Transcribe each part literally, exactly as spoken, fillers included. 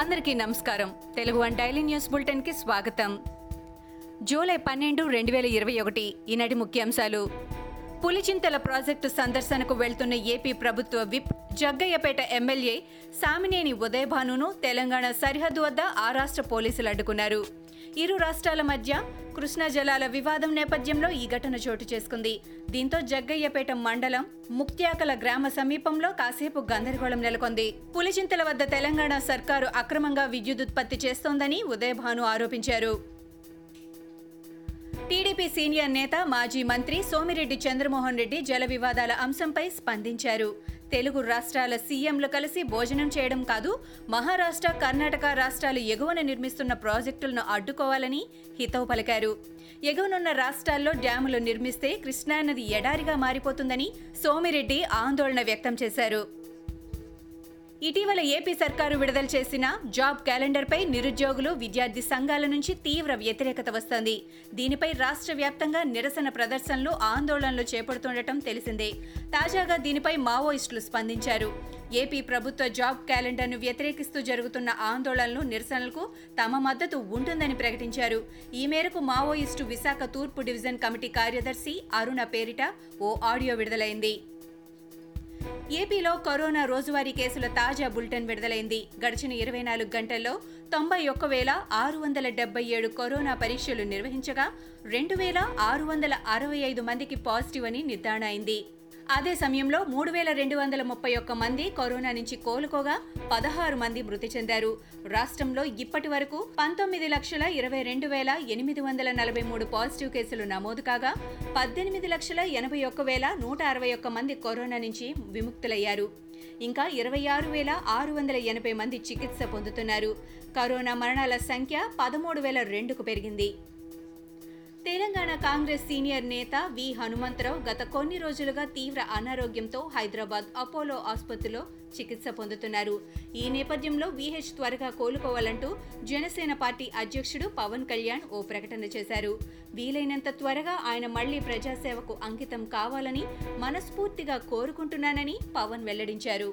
అందరికీ నమస్కారం. Telugu one daily news bulletin కి స్వాగతం. జూలై పన్నెండు రెండు వేల ఇరవై ఒకటి ఈనాటి ముఖ్యాంశాలు. పులిచింతల ప్రాజెక్టు సందర్శనకు వెళ్తున్న ఏపీ ప్రభుత్వ విప్ జగ్గయ్యపేట ఎమ్మెల్యే సామినేని ఉదయభానును తెలంగాణ సరిహద్దు వద్ద ఆ రాష్ట్ర పోలీసులు అడ్డుకున్నారు. ఇరు రాష్ట్రాల మధ్య కృష్ణా జలాల వివాదం నేపథ్యంలో ఈ ఘటన చోటు చేసుకుంది. దీంతో జగ్గయ్యపేట మండలం ముక్త్యాకల గ్రామ సమీపంలో కాసేపు గందరగోళం నెలకొంది. పులిచింతల వద్ద తెలంగాణ సర్కారు అక్రమంగా విద్యుదుత్పత్తి చేస్తోందని ఉదయభాను ఆరోపించారు. టీడీపీ సీనియర్ నేత మాజీ మంత్రి సోమిరెడ్డి చంద్రమోహన్ రెడ్డి జల వివాదాల అంశంపై స్పందించారు. తెలుగు రాష్ట్రాల సీఎంలు కలిసి భోజనం చేయడం కాదు, మహారాష్ట్ర, కర్ణాటక రాష్ట్రాలు ఎగువన నిర్మిస్తున్న ప్రాజెక్టులను అడ్డుకోవాలని హితవు పలికారు. ఎగువనున్న రాష్ట్రాల్లో డ్యాములు నిర్మిస్తే కృష్ణానది ఎడారిగా మారిపోతుందని సోమిరెడ్డి ఆందోళన వ్యక్తం చేశారు. ఇటీవల ఏపీ సర్కారు విడుదల చేసిన జాబ్ క్యాలెండర్పై నిరుద్యోగులు, విద్యార్థి సంఘాల నుంచి తీవ్ర వ్యతిరేకత వస్తోంది. దీనిపై రాష్ట్ర వ్యాప్తంగా నిరసన ప్రదర్శనలు, ఆందోళనలు చేపడుతుండటం తెలిసిందే. తాజాగా దీనిపై మావోయిస్టులు స్పందించారు. ఏపీ ప్రభుత్వ జాబ్ క్యాలెండర్ను వ్యతిరేకిస్తూ జరుగుతున్న ఆందోళనలు, నిరసనలకు తమ మద్దతు ఉంటుందని ప్రకటించారు. ఈ మేరకు మావోయిస్టు విశాఖ తూర్పు డివిజన్ కమిటీ కార్యదర్శి అరుణ పేరిట ఓ ఆడియో విడుదలైంది. ఏపీలో కరోనా రోజువారీ కేసుల తాజా బులెటిన్ విడుదలైంది. గడిచిన ఇరవై నాలుగు గంటల్లో తొంభై ఒక్క వేల ఆరు వందల డెబ్బై ఏడు కరోనా పరీక్షలు నిర్వహించగా రెండు వేల ఆరు వందల అరవై ఐదు మందికి పాజిటివ్ అని నిర్ధారణ అయింది. అదే సమయంలో మూడు వేల రెండు వందల ముప్పై ఒక్క మంది కరోనా నుంచి కోలుకోగా పదహారు మంది మృతి చెందారు. రాష్ట్రంలో ఇప్పటి వరకు పంతొమ్మిది లక్షల ఇరవై రెండు వేల ఎనిమిది వందల నలభై మూడు పాజిటివ్ కేసులు నమోదు కాగా పద్దెనిమిది లక్షల ఎనభై ఒక్క వేల నూట అరవై ఒక్క మంది కరోనా నుంచి విముక్తులయ్యారు. ఇంకా ఇరవై ఆరు వేల ఆరు వందల ఎనభై మంది చికిత్స పొందుతున్నారు. కరోనా మరణాల సంఖ్య పదమూడు వేల రెండుకు పెరిగింది. తెలంగాణ కాంగ్రెస్ సీనియర్ నేత వి హనుమంతరావు గత కొన్ని రోజులుగా తీవ్ర అనారోగ్యంతో హైదరాబాద్ అపోలో ఆసుపత్రిలో చికిత్స పొందుతున్నారు. ఈ నేపథ్యంలో వీహెచ్ త్వరగా కోలుకోవాలంటూ జనసేన పార్టీ అధ్యక్షుడు పవన్ కళ్యాణ్ ఓ ప్రకటన చేశారు. వీలైనంత త్వరగా ఆయన మళ్లీ ప్రజాసేవకు అంకితం కావాలని మనస్ఫూర్తిగా కోరుకుంటున్నానని పవన్ వెల్లడించారు.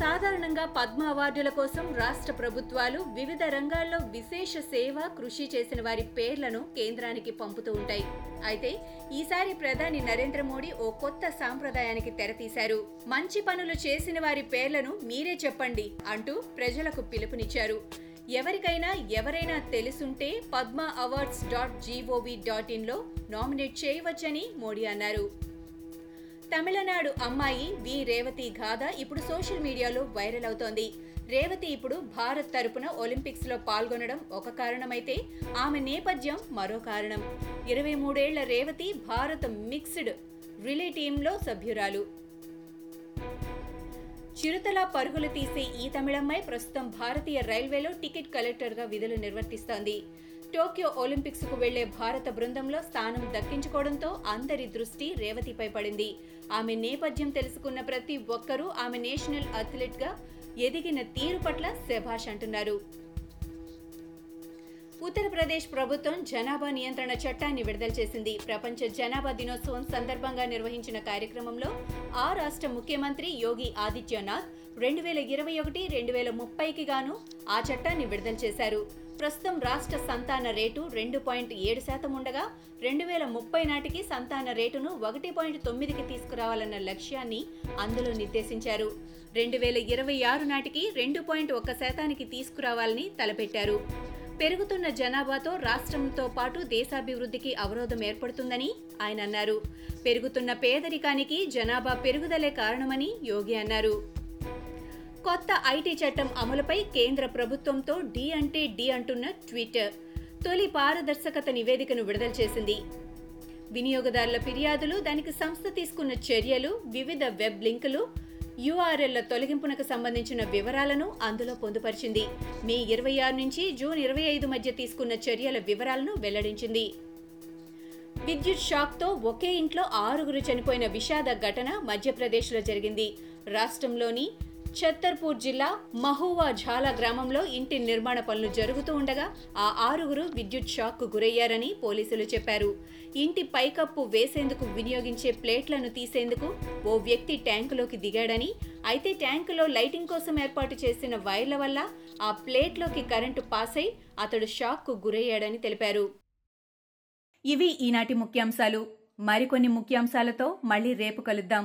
సాధారణంగా పద్మ అవార్డుల కోసం రాష్ట్ర ప్రభుత్వాలు వివిధ రంగాల్లో విశేష సేవ, కృషి చేసిన వారి పేర్లను కేంద్రానికి పంపుతూ ఉంటాయి. అయితే ఈసారి ప్రధాని నరేంద్ర మోడీ ఓ కొత్త సాంప్రదాయానికి తెరతీశారు. మంచి పనులు చేసిన వారి పేర్లను మీరే చెప్పండి అంటూ ప్రజలకు పిలుపునిచ్చారు. ఎవరికైనా ఎవరైనా తెలుసుంటే Padma awards dot GOV dot ఇన్లో నామినేట్ చేయవచ్చని మోడీ అన్నారు. తమిళనాడు అమ్మాయి వి రేవతి గాథ ఇప్పుడు సోషల్ మీడియాలో వైరల్ అవుతోంది. రేవతి ఇప్పుడు భారత్ తరపున ఒలింపిక్స్ లో పాల్గొనడం ఒక కారణమైతే, ఆమె నేపథ్యం మరో కారణం. ఇరవై మూడేళ్ల రేవతి భారత మిక్స్డ్ రిలే టీంలో సభ్యురాలు. చిరుతలా పరుగులు తీసే ఈ తమిళమ్మాయి ప్రస్తుతం భారతీయ రైల్వేలో టికెట్ కలెక్టర్గా విధులు నిర్వర్తిస్తోంది. టోక్యో ఒలింపిక్స్కు వెళ్లే భారత బృందంలో స్థానం దక్కించుకోవడంతో అందరి దృష్టి రేవతిపై పడింది. ఆమె నేపథ్యం తెలుసుకున్న ప్రతి ఒక్కరూ ఆమె నేషనల్ అథ్లెట్గా ఎదిగిన తీరు పట్ల శభాష్ అంటున్నారు. ఉత్తరప్రదేశ్ ప్రభుత్వం జనాభా నియంత్రణ చట్టాన్ని విడుదల చేసింది. ప్రపంచ జనాభా దినోత్సవం సందర్భంగా నిర్వహించిన కార్యక్రమంలో ఆ రాష్ట్ర ముఖ్యమంత్రి యోగి ఆదిత్యనాథ్ రెండు వేల ఇరవై ఒకటి రెండు వేల ముప్పైకి గాను ఆ చట్టాన్ని విడుదల చేశారు. ప్రస్తుతం రాష్ట్ర సంతాన రేటు రెండు పాయింట్ ఏడు శాతం ఉండగా రెండు వేల ముప్పై నాటికి సంతాన రేటును ఒకటి పాయింట్ తొమ్మిదికి తీసుకురావాలన్న లక్ష్యాన్ని అందులో నిర్దేశించారు. రెండు వేల ఇరవై ఆరు నాటికి రెండు పాయింట్ ఒక్క శాతానికి తీసుకురావాలని తలపెట్టారు. పెరుగుతున్న జనాభాతో రాష్ట్రంతో పాటు దేశాభివృద్ధికి అవరోధం ఏర్పడుతుందని ఆయన అన్నారు. పెరుగుతున్న పేదరికానికి జనాభా పెరుగుదలే కారణమని యోగి అన్నారు. కొత్త ఐటీ చట్టం అమలుపై కేంద్ర ప్రభుత్వంతో డి అంటే డి అంటున్న ట్విట్టర్ తొలి పారదర్శకత నివేదికను విడుదల చేసింది. వినియోగదారుల ఫిర్యాదులు, దానికి సంస్థ తీసుకున్న చర్యలు, వివిధ వెబ్ లింకులు, యూఆర్ఎల్ తొలగింపునకు సంబంధించిన వివరాలను అందులో పొందుపరిచింది. మే ఇరవై ఆరు నుంచి జూన్ ఇరవై ఐదు మధ్య తీసుకున్న చర్యల వివరాలను వెల్లడించింది. విద్యుత్ షాక్తో ఒకే ఇంట్లో ఆరుగురు చనిపోయిన విషాద ఘటన మధ్యప్రదేశ్లో జరిగింది. రాష్ట్రంలోని చత్తర్పూర్ జిల్లా మహువా ఝాలా గ్రామంలో ఇంటి నిర్మాణ పనులు జరుగుతూ ఉండగా ఆ ఆరుగురు విద్యుత్ షాక్కు గురయ్యారని పోలీసులు చెప్పారు. ఇంటి పైకప్పు వేసేందుకు వినియోగించే ప్లేట్లను తీసేందుకు ఓ వ్యక్తి ట్యాంకులోకి దిగాడని, అయితే ట్యాంకులో లైటింగ్ కోసం ఏర్పాటు చేసిన వైర్ల వల్ల ఆ ప్లేట్లోకి కరెంటు పాస్ అయి అతడు షాక్కు గురయ్యాడని తెలిపారు. ఇవి ఈనాటి ముఖ్యాంశాలు. మరికొన్ని ముఖ్యాంశాలతో మళ్ళీ రేపు కలుద్దాం.